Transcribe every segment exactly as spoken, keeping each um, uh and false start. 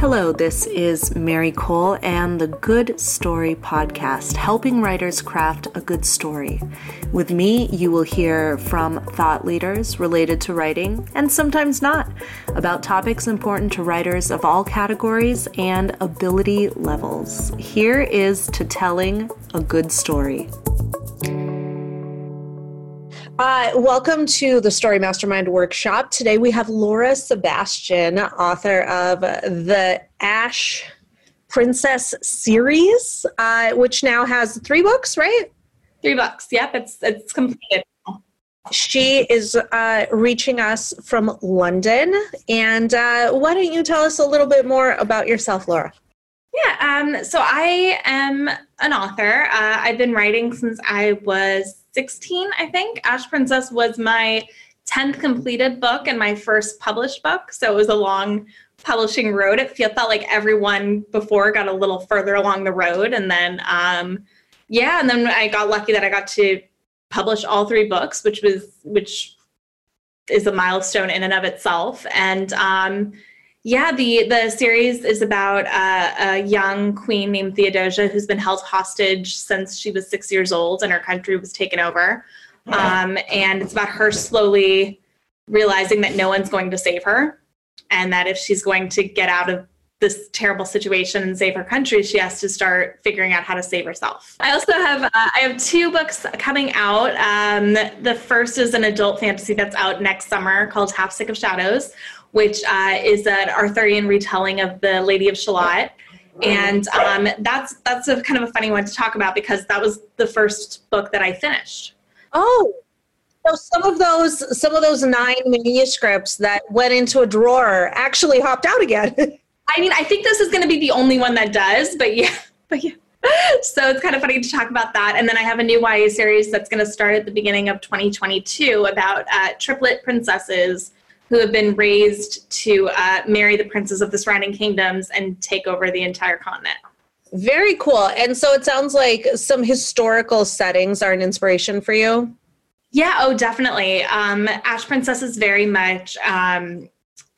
Hello, this is Mary Kole and the Good Story Podcast, helping writers craft a good story. With me, you will hear from thought leaders related to writing, and sometimes not, about topics important to writers of all categories and ability levels. Here is to telling a good story. Uh, welcome to the Story Mastermind Workshop. Today we have Laura Sebastian, author of the Ash Princess series, uh, which now has three books, right? Three books. Yep, it's it's completed. She is uh, reaching us from London, and uh, why don't you tell us a little bit more about yourself, Laura? Yeah, um, so I am an author. Uh, I've been writing since I was sixteen, I think. Ash Princess was my tenth completed book and my first published book. So it was a long publishing road. It felt like everyone before got a little further along the road. And then, um, yeah, and then I got lucky that I got to publish all three books, which was, which is a milestone in and of itself. And, um, yeah, the, the series is about uh, a young queen named Theodosia who's been held hostage since she was six years old and her country was taken over. Um, and it's about her slowly realizing that no one's going to save her, and that if she's going to get out of this terrible situation and save her country, she has to start figuring out how to save herself. I also have, uh, I have two books coming out. Um, the first is an adult fantasy that's out next summer called Half Sick of Shadows, which uh, is an Arthurian retelling of The Lady of Shalott. And um, that's that's a kind of a funny one to talk about because that was the first book that I finished. Oh, so some of those some of those nine manuscripts that went into a drawer actually hopped out again. I mean, I think this is going to be the only one that does, but yeah, but yeah. So it's kind of funny to talk about that. And then I have a new Y A series that's going to start at the beginning of twenty twenty-two about uh, triplet princesses who have been raised to uh, marry the princes of the surrounding kingdoms and take over the entire continent. Very cool. And so it sounds like some historical settings are an inspiration for you. Yeah, oh, definitely. Um, Ash Princess is very much um,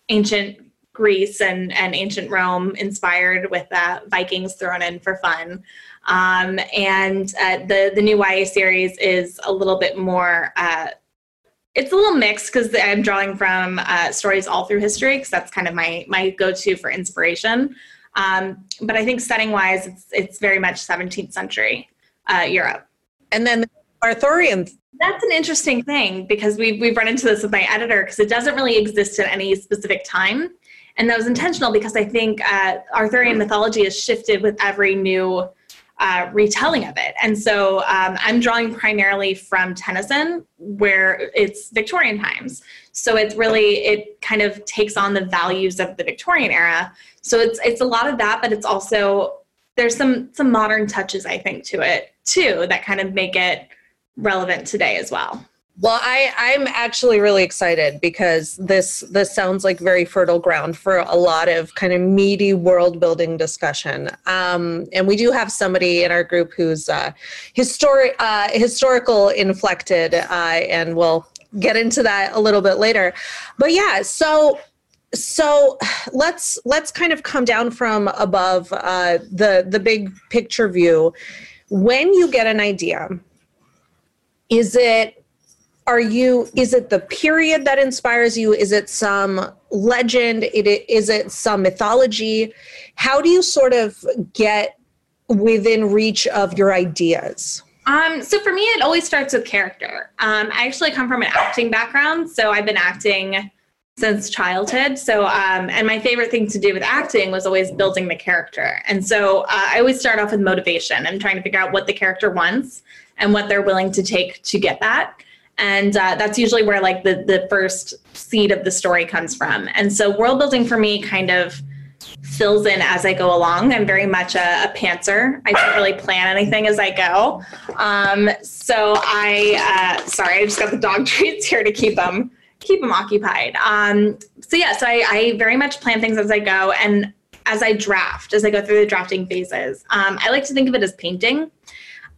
ancient Greece and, and ancient Rome inspired, with uh, Vikings thrown in for fun. Um, and uh, the, the new Y A series is a little bit more... Uh, It's a little mixed because I'm drawing from uh, stories all through history, because that's kind of my my go-to for inspiration. Um, but I think setting-wise, it's it's very much seventeenth century uh, Europe. And then the Arthurian. That's an interesting thing, because we've, we've run into this with my editor, because it doesn't really exist at any specific time. And that was intentional, because I think uh, Arthurian mythology has shifted with every new Uh, retelling of it. And so um, I'm drawing primarily from Tennyson, where it's Victorian times. So it's really, it kind of takes on the values of the Victorian era. So it's it's a lot of that, but it's also, there's some some modern touches, I think, to it too, that kind of make it relevant today as well. Well, I, I'm actually really excited, because this this sounds like very fertile ground for a lot of kind of meaty world building discussion. Um, and we do have somebody in our group who's uh, histori- uh, historical inflected, uh, and we'll get into that a little bit later. But yeah, so so let's let's kind of come down from above uh, the the big picture view. When you get an idea, is it Are you, is it the period that inspires you? Is it some legend? Is it some mythology? How do you sort of get within reach of your ideas? Um, so for me, it always starts with character. Um, I actually come from an acting background, so I've been acting since childhood. So, um, and my favorite thing to do with acting was always building the character. And so uh, I always start off with motivation and trying to figure out what the character wants and what they're willing to take to get that. And uh, that's usually where like the, the first seed of the story comes from. And so world building for me kind of fills in as I go along. I'm very much a, a pantser. I don't really plan anything as I go. Um, so I, uh, sorry, I just got the dog treats here to keep them, keep them occupied. Um, so yeah, so I, I very much plan things as I go. And as I draft, as I go through the drafting phases, um, I like to think of it as painting.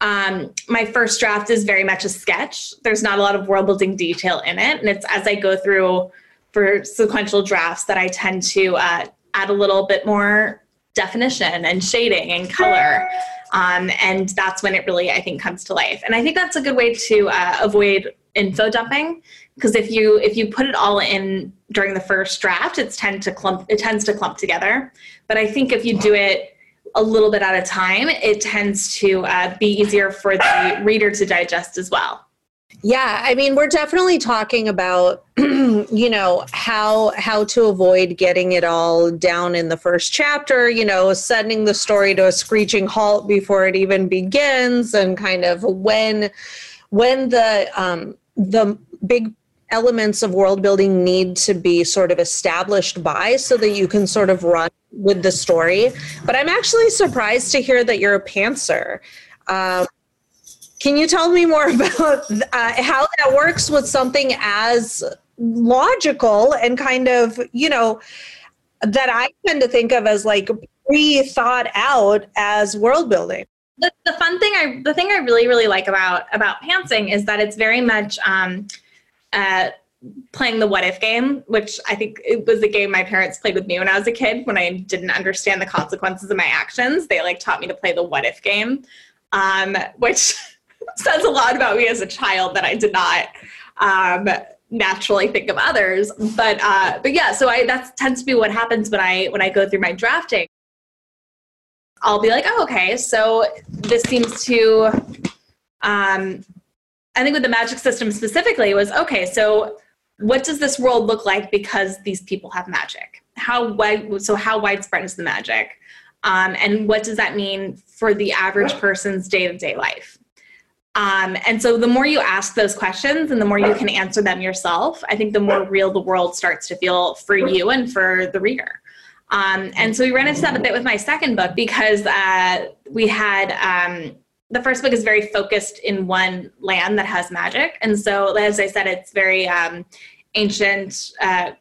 Um, my first draft is very much a sketch. There's not a lot of world building detail in it. And it's as I go through for sequential drafts that I tend to uh, add a little bit more definition and shading and color. Um, and that's when it really, I think, comes to life. And I think that's a good way to uh, avoid info dumping, because if you if you put it all in during the first draft, it's tend to clump it tends to clump together. But I think if you do it a little bit at a time, it tends to uh, be easier for the reader to digest as well. Yeah, I mean, we're definitely talking about, you know, how how to avoid getting it all down in the first chapter, you know, sending the story to a screeching halt before it even begins, and kind of when when the um, the big elements of world building need to be sort of established by, so that you can sort of run with the story. But I'm actually surprised to hear that you're a pantser. Um, Can you tell me more about uh, how that works with something as logical and kind of, you know, that I tend to think of as like pre-thought out as world building? The, the fun thing, I the thing I really, really like about about pantsing is that it's very much um, uh, playing the what if game, which I think it was a game my parents played with me when I was a kid when I didn't understand the consequences of my actions. They like taught me to play the what if game, um, which says a lot about me as a child that I did not um, naturally think of others. But uh, but yeah, so I, that tends to be what happens when I when I go through my drafting. I'll be like, oh, okay, so this seems to, um, I think with the magic system specifically was, okay, so what does this world look like because these people have magic? How wide, so how widespread is the magic? Um, and what does that mean for the average person's day-to-day life? Um, and so the more you ask those questions and the more you can answer them yourself, I think the more real the world starts to feel for you and for the reader. Um, and so we ran into that a bit with my second book because uh, we had, um, the first book is very focused in one land that has magic. And so, as I said, it's very um, ancient, uh,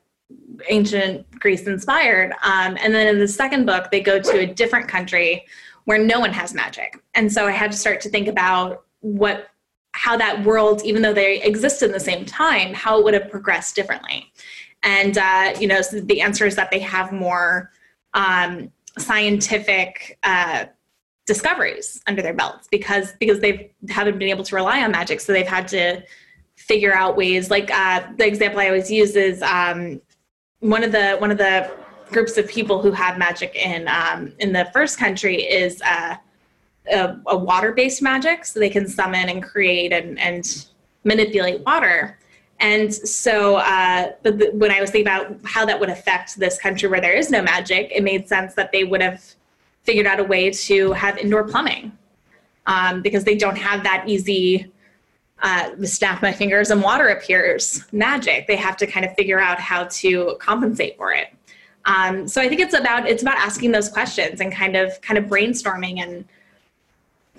ancient Greece inspired. Um, and then in the second book, they go to a different country where no one has magic. And so I had to start to think about what, how that world, even though they exist in the same time, how it would have progressed differently. And, uh, you know, so the answer is that they have more um, scientific uh, discoveries under their belts because, because they haven't been able to rely on magic. So they've had to figure out ways, like uh, the example I always use is um, one of the, one of the groups of people who have magic in, um, in the first country is uh, A, a water-based magic, so they can summon and create and, and manipulate water. And so uh, but the, when I was thinking about how that would affect this country where there is no magic, it made sense that they would have figured out a way to have indoor plumbing um, because they don't have that easy, uh, snap my fingers and water appears magic. They have to kind of figure out how to compensate for it. Um, so I think it's about it's about asking those questions and kind of kind of brainstorming and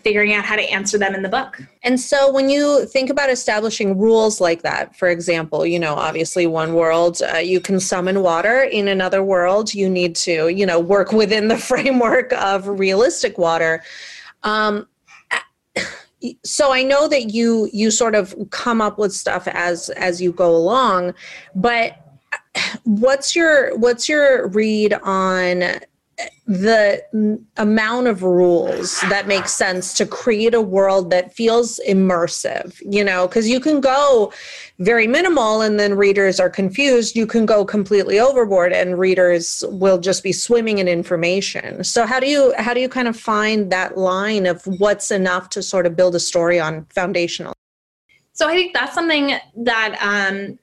figuring out how to answer them in the book. And so when you think about establishing rules like that, for example, you know, obviously one world, uh, you can summon water. In another world, you need to, you know, work within the framework of realistic water. Um, so I know that you, you sort of come up with stuff as, as you go along, but what's your, what's your read on the amount of rules that make sense to create a world that feels immersive, you know, because you can go very minimal and then readers are confused. You can go completely overboard and readers will just be swimming in information. So how do you, how do you kind of find that line of what's enough to sort of build a story on foundational? So I think that's something that, um,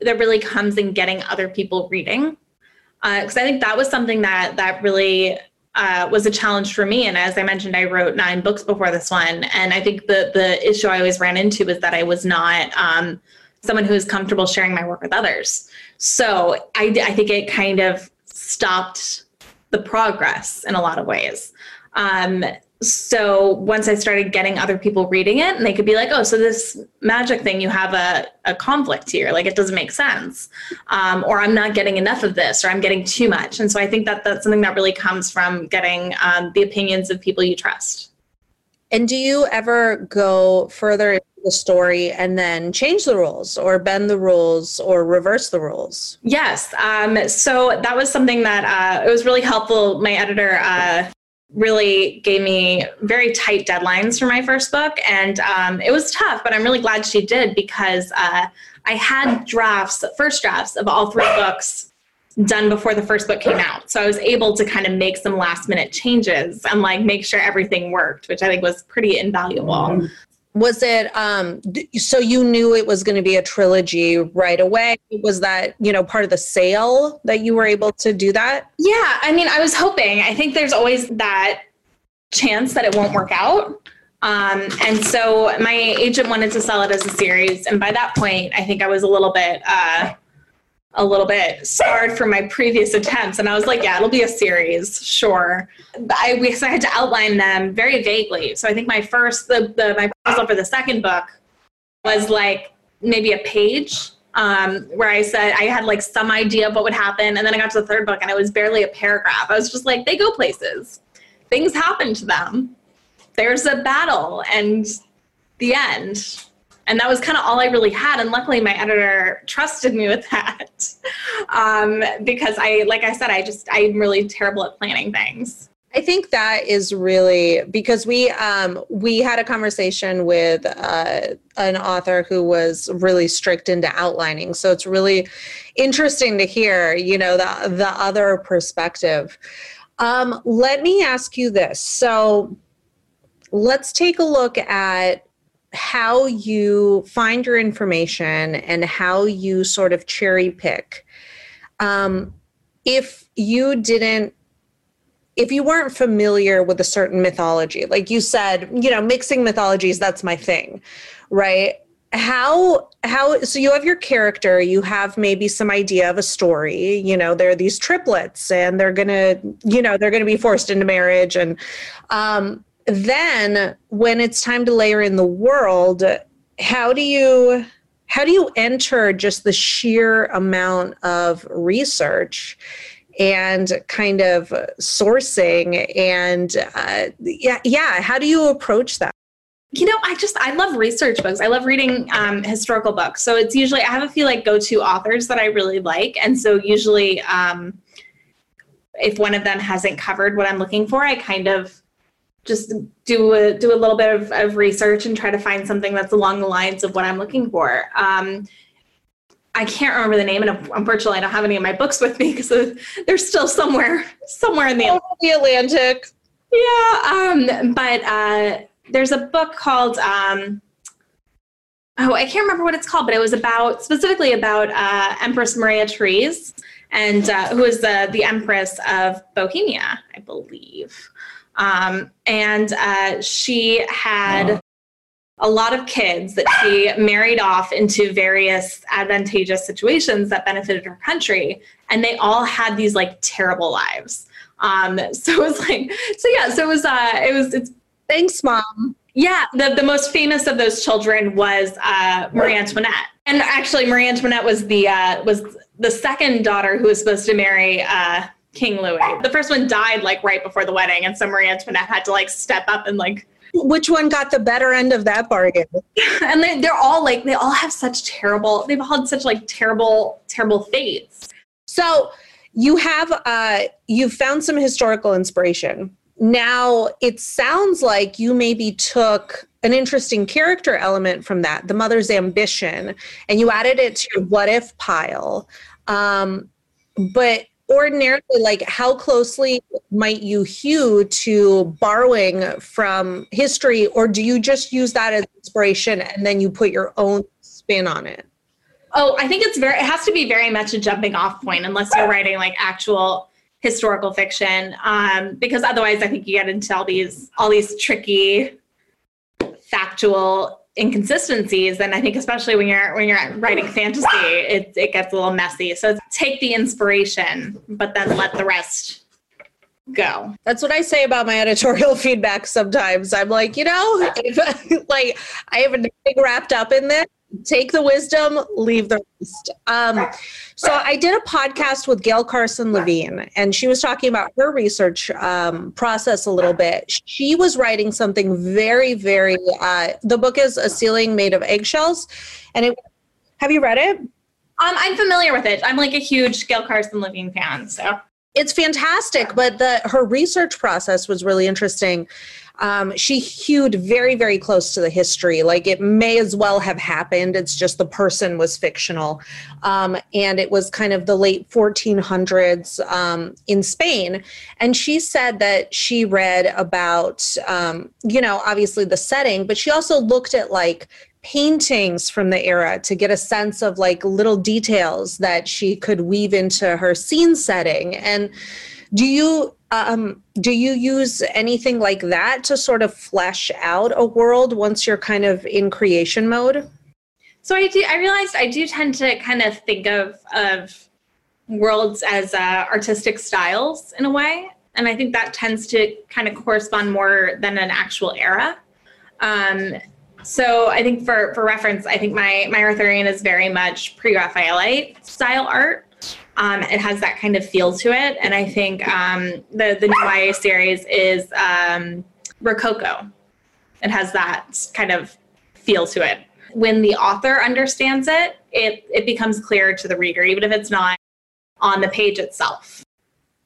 that really comes in getting other people reading. Because uh, I think that was something that that really uh, was a challenge for me. And as I mentioned, I wrote nine books before this one. And I think the the issue I always ran into was that I was not um, someone who was comfortable sharing my work with others. So I, I think it kind of stopped the progress in a lot of ways. Um, so once I started getting other people reading it, and they could be like, oh, so this magic thing, you have a, a conflict here. Like, it doesn't make sense. Um, or I'm not getting enough of this, or I'm getting too much. And so I think that that's something that really comes from getting um, the opinions of people you trust. And do you ever go further the story and then change the rules or bend the rules or reverse the rules? Yes. Um, so that was something that uh, it was really helpful. My editor uh, really gave me very tight deadlines for my first book. And um, it was tough, but I'm really glad she did, because uh, I had drafts, first drafts of all three books done before the first book came out. So I was able to kind of make some last minute changes and like make sure everything worked, which I think was pretty invaluable. Was it, um, so you knew it was going to be a trilogy right away? Was that, you know, part of the sale that you were able to do that? Yeah. I mean, I was hoping. I think there's always that chance that it won't work out. Um, and so my agent wanted to sell it as a series. And by that point, I think I was a little bit, uh, a little bit scarred from my previous attempts. And I was like, yeah, it'll be a series. Sure. But I, we, so I had to outline them very vaguely. So I think my first, the, the my proposal for the second book was like maybe a page um, where I said I had like some idea of what would happen. And then I got to the third book and it was barely a paragraph. I was just like, they go places. Things happen to them. There's a battle and the end. And that was kind of all I really had. And luckily my editor trusted me with that um, because I, like I said, I just, I'm really terrible at planning things. I think that is really, because we, um, we had a conversation with uh, an author who was really strict into outlining. So it's really interesting to hear, you know, the, the other perspective. Um, let me ask you this. So let's take a look at how you find your information and how you sort of cherry pick. Um, if you didn't, if you weren't familiar with a certain mythology, like you said, you know, mixing mythologies, that's my thing, right? How, how, so you have your character, you have maybe some idea of a story, you know, there are these triplets and they're going to, you know, they're going to be forced into marriage. And, um, then when it's time to layer in the world, how do you how do you enter just the sheer amount of research and kind of sourcing and uh, yeah yeah how do you approach that? You know, I just I love research books. I love reading um, historical books. So it's usually I have a few like go-to authors that I really like, and so usually um, if one of them hasn't covered what I'm looking for, I kind of just do a, do a little bit of, of research and try to find something that's along the lines of what I'm looking for. Um, I can't remember the name, and unfortunately I don't have any of my books with me because they're still somewhere, somewhere in the, oh, the Atlantic. Yeah. Um, but uh, there's a book called, um, oh, I can't remember what it's called, but it was about, specifically about uh, Empress Maria Theresa, and uh, who is the, the Empress of Bohemia, I believe. Um, and, uh, she had a lot of kids that she married off into various advantageous situations that benefited her country. And they all had these like terrible lives. Um, so it was like, so yeah, so it was, uh, it was, it's thanks mom. Yeah. The, the most famous of those children was, uh, Marie Antoinette. And actually Marie Antoinette was the, uh, was the second daughter who was supposed to marry, uh, King Louis. The first one died like right before the wedding, and so Marie Antoinette had to like step up and like. Which one got the better end of that bargain? And they, they're all like, they all have such terrible, they've all had such like terrible, terrible fates. So you have, uh, you've found some historical inspiration. Now it sounds like you maybe took an interesting character element from that, the mother's ambition, and you added it to your what if pile. Um, but ordinarily, like how closely might you hew to borrowing from history, or do you just use that as inspiration and then you put your own spin on it? Oh, I think it's very, it has to be very much a jumping off point unless you're writing like actual historical fiction. Um, because otherwise I think you get into all these, all these tricky factual inconsistencies. And I think especially when you're when you're writing fantasy, it it gets a little messy. So take the inspiration, but then let the rest go. That's what I say about my editorial feedback sometimes. I'm like, you know, if, like I have a thing wrapped up in this, Take the wisdom, leave the rest. Um, so I did a podcast with Gail Carson Levine, and she was talking about her research um, process a little bit. She was writing something very, very, uh, the book is A Ceiling Made of Eggshells. And it, have you read it? Um, I'm familiar with it. I'm like a huge Gail Carson Levine fan, so. It's fantastic, but the her research process was really interesting. Um, she hewed very, very close to the history. Like, it may as well have happened. It's just the person was fictional. Um, and it was kind of the late fourteen hundreds um, in Spain. And she said that she read about, um, you know, obviously the setting, but she also looked at like paintings from the era to get a sense of like little details that she could weave into her scene setting. And do you, um, do you use anything like that to sort of flesh out a world once you're kind of in creation mode? So I do, I realized I do tend to kind of think of, of worlds as uh, artistic styles in a way. And I think that tends to kind of correspond more than an actual era. Um, So I think for, for reference, I think my, my Arthurian is very much pre-Raphaelite style art. Um, it has that kind of feel to it. And I think um, the, the new Y A series is um, Rococo. It has that kind of feel to it. When the author understands it, it, it becomes clearer to the reader, even if it's not on the page itself.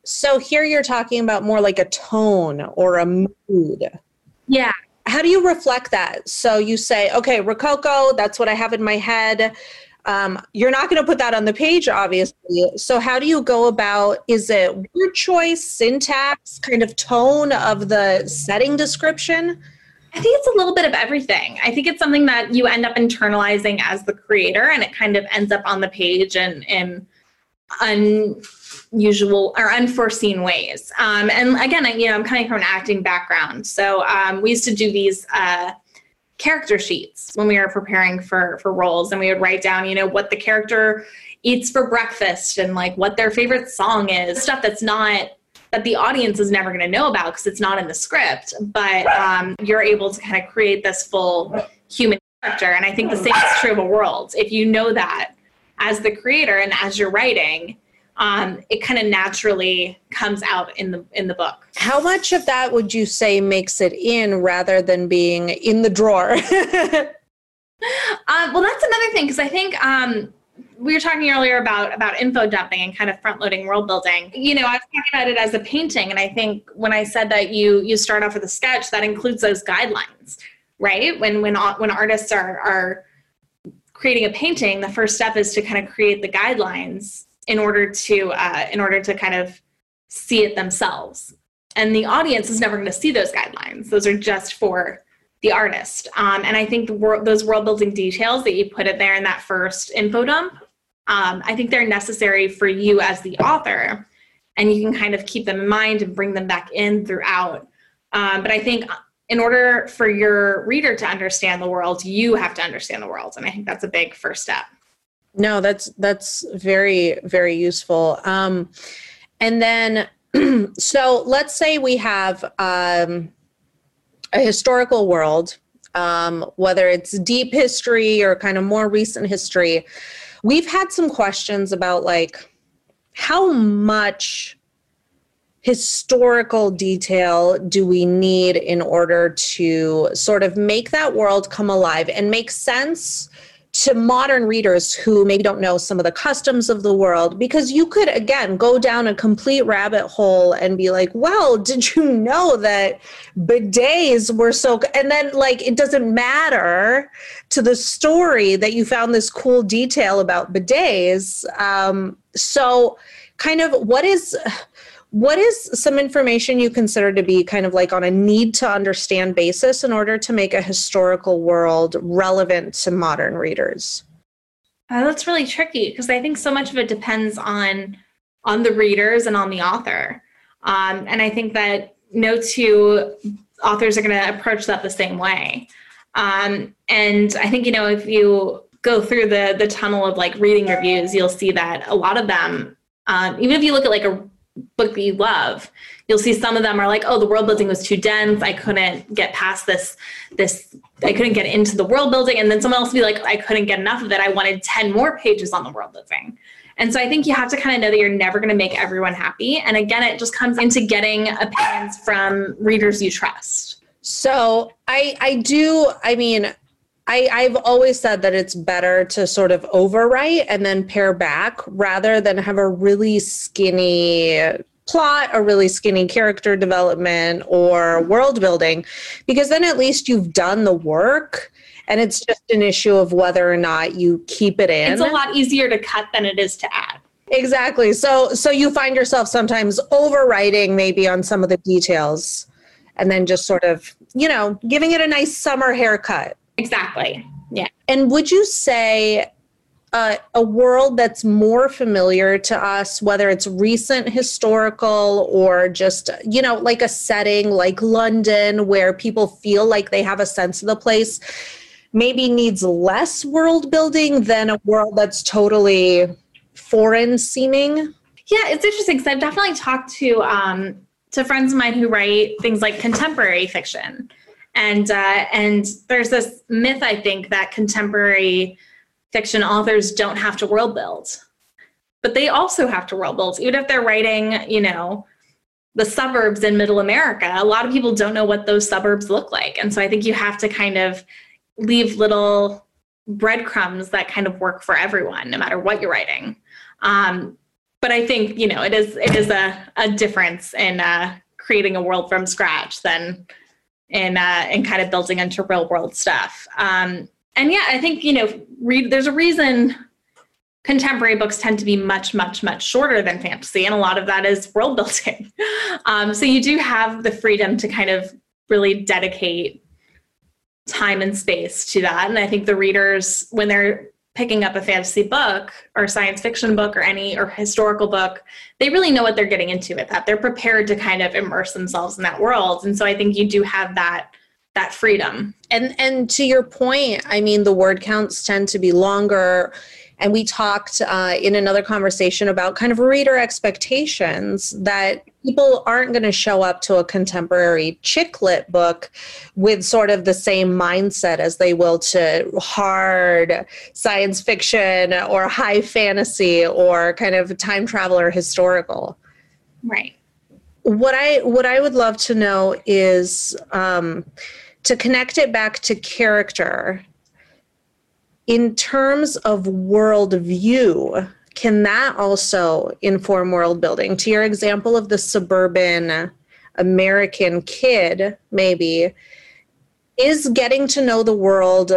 So here you're talking about more like a tone or a mood. Yeah. How do you reflect that? So you say, okay, Rococo, that's what I have in my head. Um, you're not going to put that on the page, obviously. So how do you go about, is it word choice, syntax, kind of tone of the setting description? I think it's a little bit of everything. I think it's something that you end up internalizing as the creator, and it kind of ends up on the page in, in unusual or unforeseen ways. Um, and again, I, you know, I'm coming from an acting background. So um, we used to do these uh, character sheets when we were preparing for, for roles, and we would write down, you know, what the character eats for breakfast and like what their favorite song is, stuff that's not, that the audience is never going to know about because it's not in the script, but um, you're able to kind of create this full human character. And I think the same is true of a world. If you know that as the creator and as you're writing, Um, it kind of naturally comes out in the in the book. How much of that would you say makes it in rather than being in the drawer? um, well, that's another thing, because I think um, we were talking earlier about, about info dumping and kind of front-loading world building. You know, I was talking about it as a painting, and I think when I said that you you start off with a sketch, that includes those guidelines, right? When when when artists are are creating a painting, the first step is to kind of create the guidelines in order to, uh, in order to kind of see it themselves. And the audience is never going to see those guidelines. Those are just for the artist. Um, and I think the wor- those world building details that you put in there in that first info dump, um, I think they're necessary for you as the author, and you can kind of keep them in mind and bring them back in throughout. Um, but I think in order for your reader to understand the world, you have to understand the world. And I think that's a big first step. No, that's, that's very, very useful. Um, and then, so let's say we have um, a historical world, um, whether it's deep history or kind of more recent history. We've had some questions about like how much historical detail do we need in order to sort of make that world come alive and make sense to modern readers who maybe don't know some of the customs of the world, because you could, again, go down a complete rabbit hole and be like, well, did you know that bidets were so, and then like, it doesn't matter to the story that you found this cool detail about bidets. Um, so kind of what is, what is some information you consider to be kind of like on a need to understand basis in order to make a historical world relevant to modern readers? Uh, that's really tricky, because I think so much of it depends on, on the readers and on the author. Um, and I think that no two authors are going to approach that the same way. Um, and I think, you know, if you go through the, the tunnel of like reading reviews, you'll see that a lot of them, um, even if you look at like a book that you love, you'll see some of them are like, oh, the world building was too dense. I couldn't get past this, this, I couldn't get into the world building. And then someone else will be like, I couldn't get enough of it. I wanted ten more pages on the world building. And so I think you have to kind of know that you're never going to make everyone happy. And again, it just comes into getting opinions from readers you trust. So I, I do, I mean, I, I've always said that it's better to sort of overwrite and then pare back rather than have a really skinny plot or really skinny character development or world building, because then at least you've done the work and it's just an issue of whether or not you keep it in. It's a lot easier to cut than it is to add. Exactly. So, so you find yourself sometimes overwriting maybe on some of the details and then just sort of, you know, giving it a nice summer haircut. Exactly. Yeah. And would you say uh, a world that's more familiar to us, whether it's recent historical or just, you know, like a setting like London where people feel like they have a sense of the place, maybe needs less world building than a world that's totally foreign seeming? Yeah, it's interesting because I've definitely talked to um, to friends of mine who write things like contemporary fiction. And uh, and there's this myth, I think, that contemporary fiction authors don't have to world build, but they also have to world build. Even if they're writing, you know, the suburbs in middle America, a lot of people don't know what those suburbs look like. And so I think you have to kind of leave little breadcrumbs that kind of work for everyone, no matter what you're writing. Um, but I think, you know, it is it is a, a difference in uh, creating a world from scratch than and, uh, and kind of building into real world stuff. Um, and yeah, I think, you know, read, there's a reason contemporary books tend to be much, much, much shorter than fantasy. And a lot of that is world building. Um, so you do have the freedom to kind of really dedicate time and space to that. And I think the readers, when they're picking up a fantasy book or science fiction book or any or historical book, they really know what they're getting into with that. They're prepared to kind of immerse themselves in that world. And so I think you do have that, that freedom. And, and to your point, I mean, the word counts tend to be longer. And we talked uh, in another conversation about kind of reader expectations that people aren't going to show up to a contemporary chick lit book with sort of the same mindset as they will to hard science fiction or high fantasy or kind of time travel or historical. Right. What I what I would love to know is um, to connect it back to character. In terms of worldview, can that also inform world building? To your example of the suburban American kid, maybe, is getting to know the world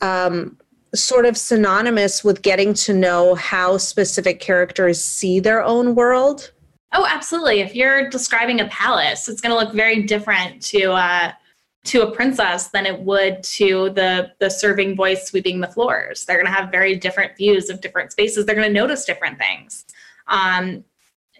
um, sort of synonymous with getting to know how specific characters see their own world? Oh, absolutely. If you're describing a palace, it's going to look very different to... Uh... to a princess than it would to the, the serving boy sweeping the floors. They're going to have very different views of different spaces. They're going to notice different things. Um,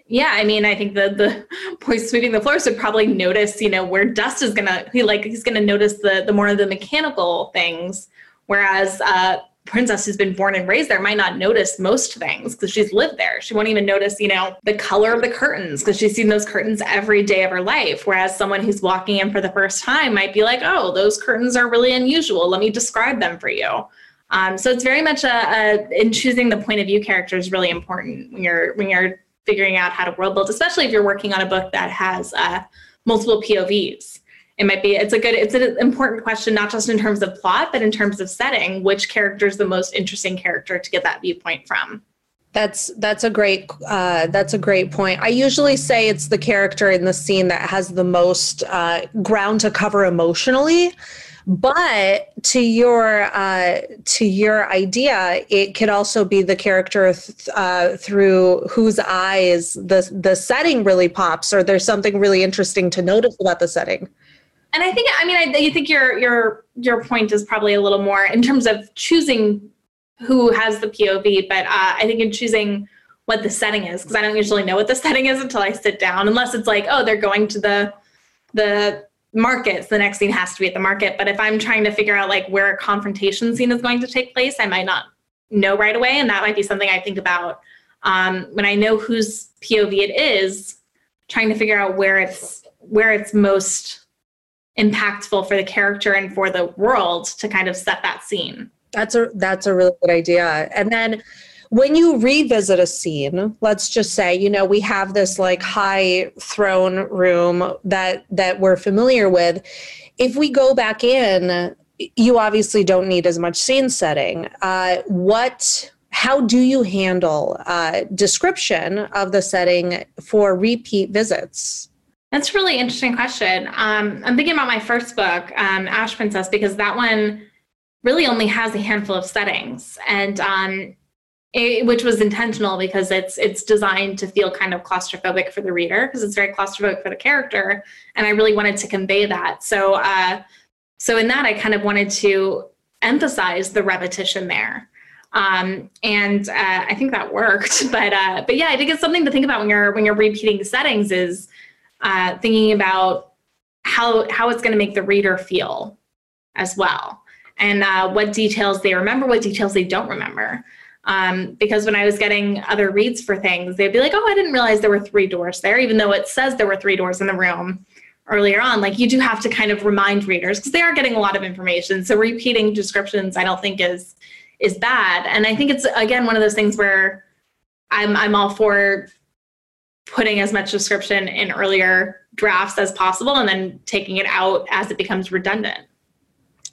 yeah, I mean, I think the the boy sweeping the floors would probably notice, you know, where dust is going to, he like he's going to notice the, the more of the mechanical things, whereas uh, princess who's been born and raised there might not notice most things because she's lived there. She won't even notice, you know, the color of the curtains because she's seen those curtains every day of her life. Whereas someone who's walking in for the first time might be like, oh, those curtains are really unusual. Let me describe them for you. Um, so it's very much a, a in choosing the point of view character is really important when you're when you're figuring out how to world build, especially if you're working on a book that has uh, multiple P O Vs. It might be, it's a good, it's an important question, not just in terms of plot, but in terms of setting, which character is the most interesting character to get that viewpoint from. That's, that's a great, uh, that's a great point. I usually say it's the character in the scene that has the most uh, ground to cover emotionally, but to your, uh, to your idea, it could also be the character th- uh, through whose eyes the, the setting really pops, or there's something really interesting to notice about the setting. And I think, I mean, I, I think your your your point is probably a little more in terms of choosing who has the P O V, but uh, I think in choosing what the setting is, because I don't usually know what the setting is until I sit down, unless it's like, oh, they're going to the the markets. So the next scene has to be at the market. But if I'm trying to figure out like where a confrontation scene is going to take place, I might not know right away, and that might be something I think about um, when I know whose P O V it is, trying to figure out where it's where it's most impactful for the character and for the world to kind of set that scene. That's a that's a really good idea. And then when you revisit a scene, let's just say, you know, we have this like high throne room that that we're familiar with. If we go back in, you obviously don't need as much scene setting. Uh, what How do you handle uh, description of the setting for repeat visits? That's a really interesting question. Um, I'm thinking about my first book, um, Ash Princess, because that one really only has a handful of settings, and um, it, which was intentional because it's it's designed to feel kind of claustrophobic for the reader, because it's very claustrophobic for the character, and I really wanted to convey that. So, uh, so in that, I kind of wanted to emphasize the repetition there. Um, and, uh, I think that worked, but, uh, but yeah, I think it's something to think about when you're, when you're repeating settings is, uh, thinking about how, how it's going to make the reader feel as well. And, uh, what details they remember, what details they don't remember. Um, because when I was getting other reads for things, they'd be like, oh, I didn't realize there were three doors there, even though it says there were three doors in the room earlier on. Like, you do have to kind of remind readers because they are getting a lot of information. So repeating descriptions, I don't think is, is bad. And I think it's, again, one of those things where I'm I'm all for putting as much description in earlier drafts as possible and then taking it out as it becomes redundant.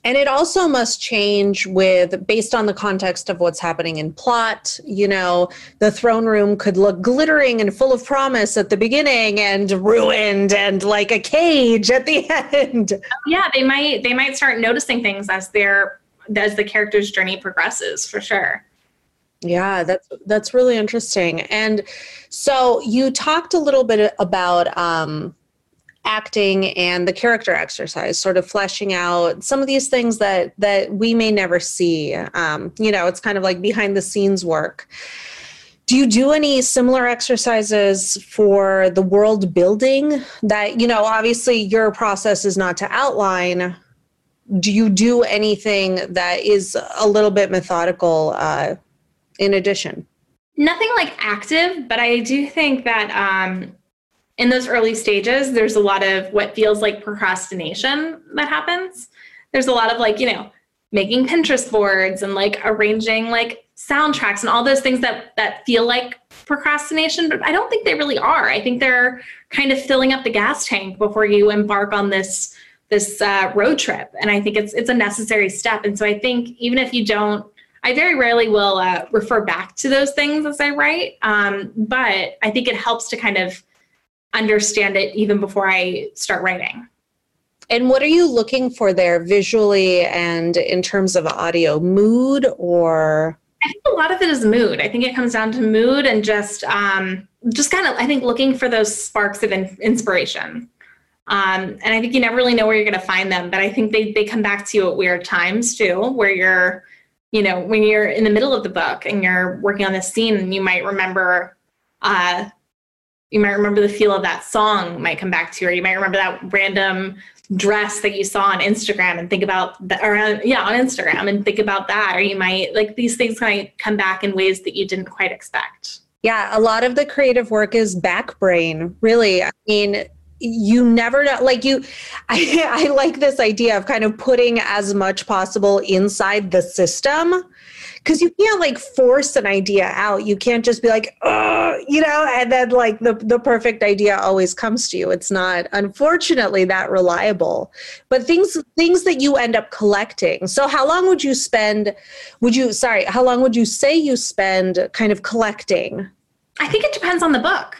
And it also must change with, based on the context of what's happening in plot. You know, the throne room could look glittering and full of promise at the beginning and ruined and like a cage at the end. Yeah, they might they might start noticing things as they're as the character's journey progresses, for sure. Yeah, that's, that's really interesting. And so you talked a little bit about um, acting and the character exercise, sort of fleshing out some of these things that, that we may never see. Um, you know, it's kind of like behind the scenes work. Do you do any similar exercises for the world building that, you know, obviously your process is not to outline? Do you do anything that is a little bit methodical uh, in addition? Nothing like active, but I do think that um, in those early stages, there's a lot of what feels like procrastination that happens. There's a lot of like, you know, making Pinterest boards and like arranging like soundtracks and all those things that that feel like procrastination, but I don't think they really are. I think they're kind of filling up the gas tank before you embark on this this uh, road trip. And I think it's it's a necessary step. And so I think even if you don't, I very rarely will uh, refer back to those things as I write, um, but I think it helps to kind of understand it even before I start writing. And what are you looking for there visually and in terms of audio? Mood or? I think a lot of it is mood. I think it comes down to mood and just, um, just kind of, I think looking for those sparks of in- inspiration. Um, and I think you never really know where you're going to find them, but I think they, they come back to you at weird times too, where you're, you know, when you're in the middle of the book and you're working on this scene and you might remember, uh, you might remember the feel of that song might come back to you, or you might remember that random dress that you saw on Instagram and think about that, or uh, yeah, on Instagram and think about that. Or you might, like, these things might come back in ways that you didn't quite expect. Yeah. A lot of the creative work is back brain, really. I mean, you never know, like you, I, I like this idea of kind of putting as much possible inside the system, because you can't like force an idea out. You can't just be like, oh, you know, and then like the, the perfect idea always comes to you. It's not, unfortunately, that reliable, but things, things that you end up collecting. So how long would you spend, would you, sorry, how long would you say you spend kind of collecting? I think it depends on the book.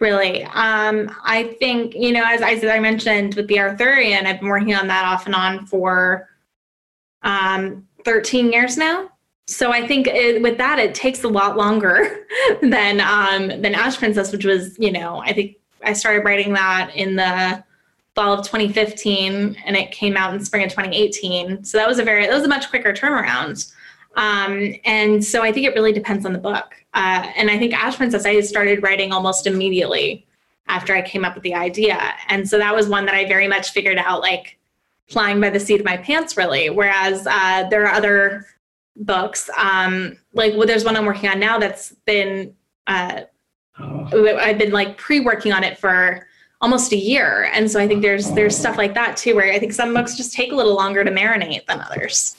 Really. Um, I think, you know, as, as I mentioned with the Arthurian, I've been working on that off and on for um, thirteen years now. So I think it, with that, it takes a lot longer than um, than Ash Princess, which was, you know, I think I started writing that in the fall of twenty fifteen and it came out in spring of twenty eighteen. So that was a very, that was a much quicker turnaround. Um, and so I think it really depends on the book. Uh, and I think Ash Princess, I started writing almost immediately after I came up with the idea. And so that was one that I very much figured out, like flying by the seat of my pants, really. Whereas uh, there are other books, um, like well, there's one I'm working on now that's been uh, oh. I've been like pre-working on it for almost a year. And so I think there's, there's stuff like that too, where I think some books just take a little longer to marinate than others.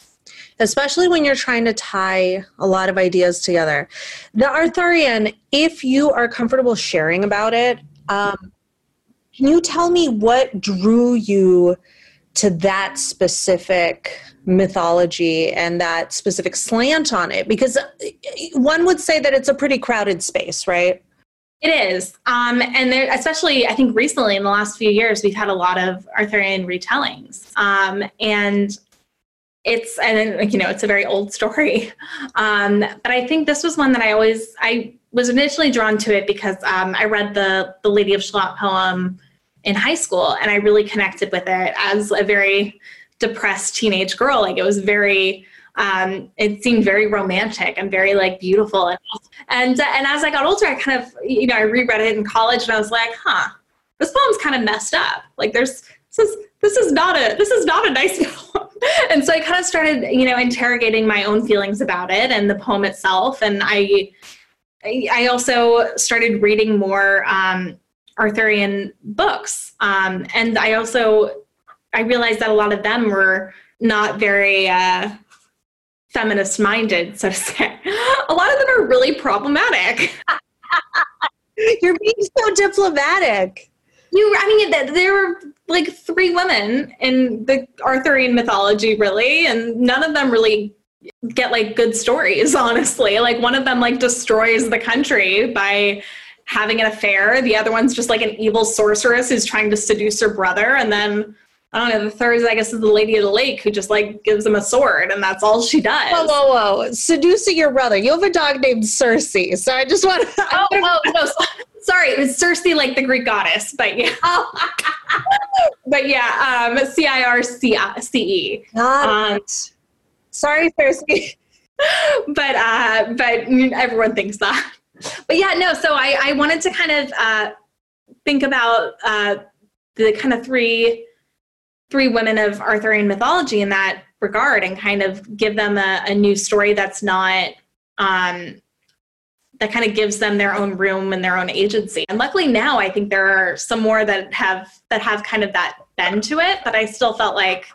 Especially when you're trying to tie a lot of ideas together. The Arthurian, if you are comfortable sharing about it, um, can you tell me what drew you to that specific mythology and that specific slant on it? Because one would say that it's a pretty crowded space, right? It is. Um, and there, especially, I think recently in the last few years, we've had a lot of Arthurian retellings. Um, and it's, and you know, it's a very old story. Um, but I think this was one that I always, I was initially drawn to it because um, I read the, the Lady of Shalott poem in high school, and I really connected with it as a very depressed teenage girl. Like it was very, um, it seemed very romantic and very like beautiful. And, and, uh, and as I got older, I kind of, you know, I reread it in college and I was like, huh, this poem's kind of messed up. Like there's, this is, this is not a, this is not a nice poem. And so I kind of started, you know, interrogating my own feelings about it and the poem itself. And I, I also started reading more, um, Arthurian books. Um, and I also, I realized that a lot of them were not very, uh, feminist minded, so to say. A lot of them are really problematic. You're being so diplomatic. You, I mean, there were like three women in the Arthurian mythology, really, and none of them really get like good stories, honestly. Like one of them like destroys the country by having an affair. The other one's just like an evil sorceress who's trying to seduce her brother. And then, I don't know, the third, I guess, is the Lady of the Lake who just like gives him a sword and that's all she does. Whoa, whoa, whoa. Seducing your brother. You have a dog named Cersei. So I just want to... Oh, whoa, no. Sorry, it was Cersei, like the Greek goddess, but yeah. Oh. But yeah, um, C I R C E. Um, Sorry, Cersei. But, uh, but everyone thinks that. But yeah, no, so I, I wanted to kind of uh, think about uh, the kind of three three women of Arthurian mythology in that regard and kind of give them a, a new story that's not, um, that kind of gives them their own room and their own agency. And luckily now I think there are some more that have, that have kind of that bend to it, but I still felt like,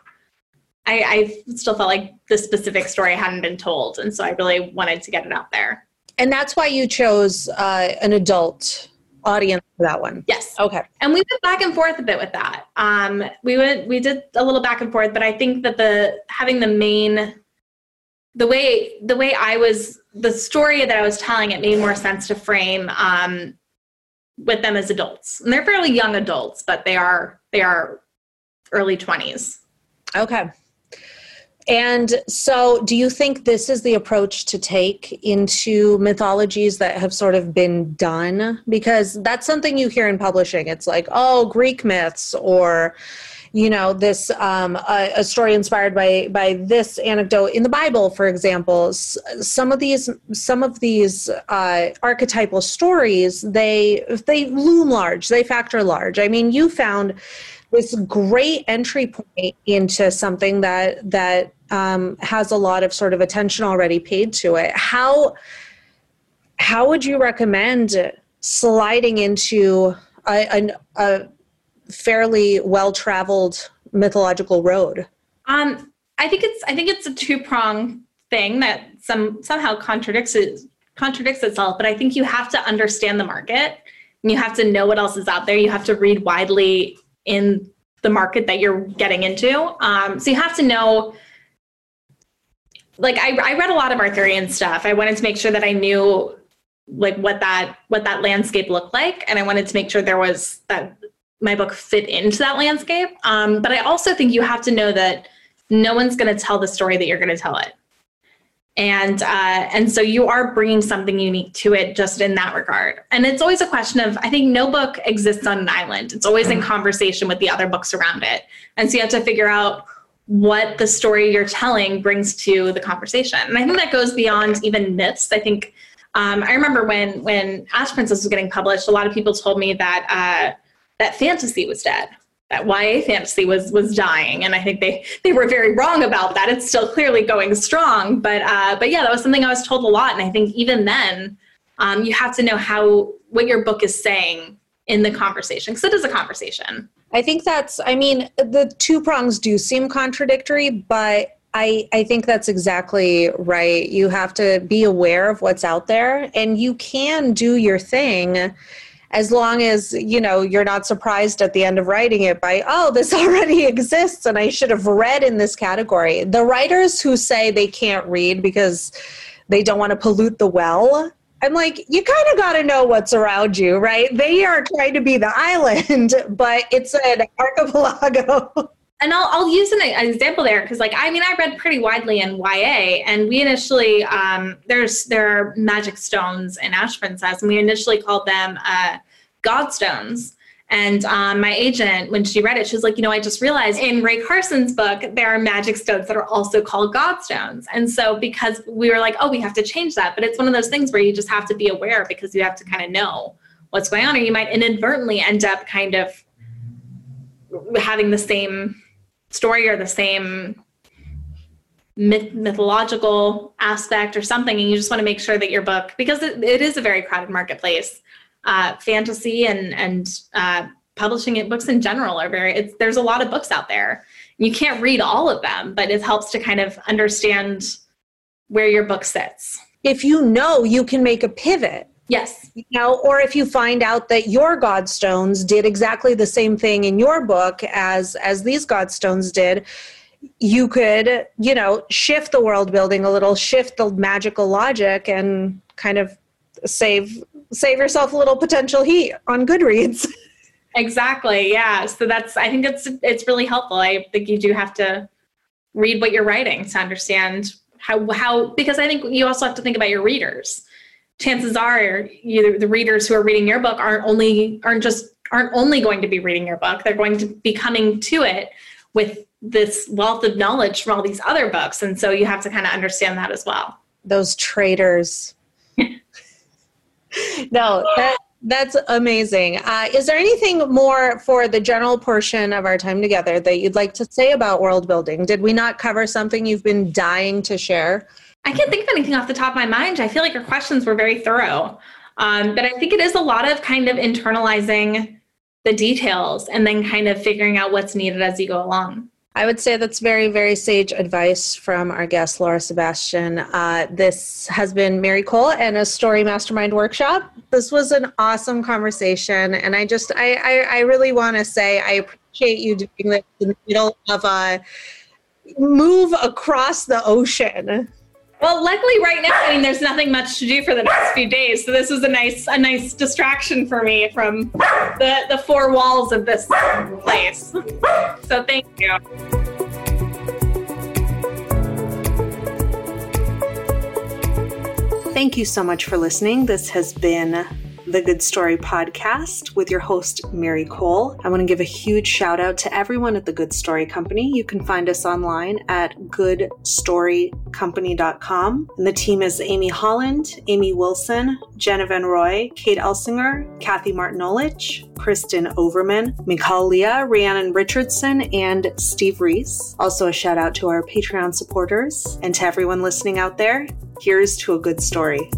I, I still felt like the specific story hadn't been told. And so I really wanted to get it out there. And that's why you chose uh, an adult audience for that one. Yes. Okay. And we went back and forth a bit with that. Um, we went, we did a little back and forth, but I think that the having the main, the way the way I was, the story that I was telling, it made more sense to frame um, with them as adults, and they're fairly young adults, but they are they are early twenties. Okay. And so do you think this is the approach to take into mythologies that have sort of been done? Because that's something you hear in publishing. It's like, oh, Greek myths, or, you know, this um, a, a story inspired by by this anecdote in the Bible, for example. Some of these some of these uh, archetypal stories, they they loom large, they factor large. I mean, you found this great entry point into something that that um, has a lot of sort of attention already paid to it. How how would you recommend sliding into a, a, a fairly well-traveled mythological road? Um, I think it's I think it's a two-pronged thing that some somehow contradicts it, contradicts itself. But I think you have to understand the market, and you have to know what else is out there. You have to read widely in the market that you're getting into. Um, so you have to know, like I, I read a lot of Arthurian stuff. I wanted to make sure that I knew like what that, what that landscape looked like. And I wanted to make sure there was that my book fit into that landscape. Um, but I also think you have to know that no one's going to tell the story that you're going to tell it. And, uh, and so you are bringing something unique to it just in that regard. And it's always a question of, I think no book exists on an island. It's always in conversation with the other books around it. And so you have to figure out what the story you're telling brings to the conversation. And I think that goes beyond even myths. I think, um, I remember when, when Ash Princess was getting published, a lot of people told me that, uh, that fantasy was dead, that Y A fantasy was was dying. And I think they, they were very wrong about that. It's still clearly going strong. But uh, but yeah, that was something I was told a lot. And I think even then, Um, you have to know how, what your book is saying in the conversation, because it is a conversation. I think that's, I mean, the two prongs do seem contradictory, but I, I think that's exactly right. You have to be aware of what's out there, and you can do your thing as long as, you know, you're not surprised at the end of writing it by, oh, this already exists and I should have read in this category. The writers who say they can't read because they don't want to pollute the well, I'm like, you kind of got to know what's around you, right? They are trying to be the island, but it's an archipelago. And I'll, I'll use an, an example there because, like, I mean, I read pretty widely in Y A, and we initially, um, there's there are magic stones in Ash Princess, and we initially called them uh, Godstones. And um, my agent, when she read it, she was like, you know, I just realized in Ray Carson's book, there are magic stones that are also called Godstones. And so because we were like, oh, we have to change that. But it's one of those things where you just have to be aware because you have to kind of know what's going on, or you might inadvertently end up kind of having the same story or the same myth- mythological aspect or something. And you just want to make sure that your book, because it, it is a very crowded marketplace. Uh, fantasy and and uh, publishing it, books in general are very, it's, there's a lot of books out there. You can't read all of them, but it helps to kind of understand where your book sits. If you know, you can make a pivot. Yes. You know, or if you find out that your Godstones did exactly the same thing in your book as as these Godstones did, you could, you know, shift the world building a little, shift the magical logic, and kind of save Save yourself a little potential heat on Goodreads. Exactly. Yeah. So that's, I think it's, it's really helpful. I think you do have to read what you're writing to understand how, how, because I think you also have to think about your readers. Chances are you, the readers who are reading your book aren't only, aren't just, aren't only going to be reading your book. They're going to be coming to it with this wealth of knowledge from all these other books. And so you have to kind of understand that as well. Those traders. No, that, that's amazing. Uh, is there anything more for the general portion of our time together that you'd like to say about world building? Did we not cover something you've been dying to share? I can't think of anything off the top of my mind. I feel like your questions were very thorough. Um, but I think it is a lot of kind of internalizing the details and then kind of figuring out what's needed as you go along. I would say that's very, very sage advice from our guest, Laura Sebastian. Uh, this has been Mary Kole and a Story Mastermind Workshop. This was an awesome conversation. And I just, I, I, I really want to say I appreciate you doing this in the middle of a move across the ocean. Well, luckily right now, I mean, there's nothing much to do for the next few days. So this was a nice, a nice distraction for me from the, the four walls of this place. So thank you. Thank you so much for listening. This has been The Good Story Podcast with your host, Mary Kole. I want to give a huge shout out to everyone at The Good Story Company. You can find us online at good story company dot com. And the team is Amy Holland, Amy Wilson, Jenna Van Roy, Kate Elsinger, Kathy Martinolich, Kristen Overman, Mikaela, Rhiannon Richardson, and Steve Reese. Also a shout out to our Patreon supporters and to everyone listening out there. Here's to a good story.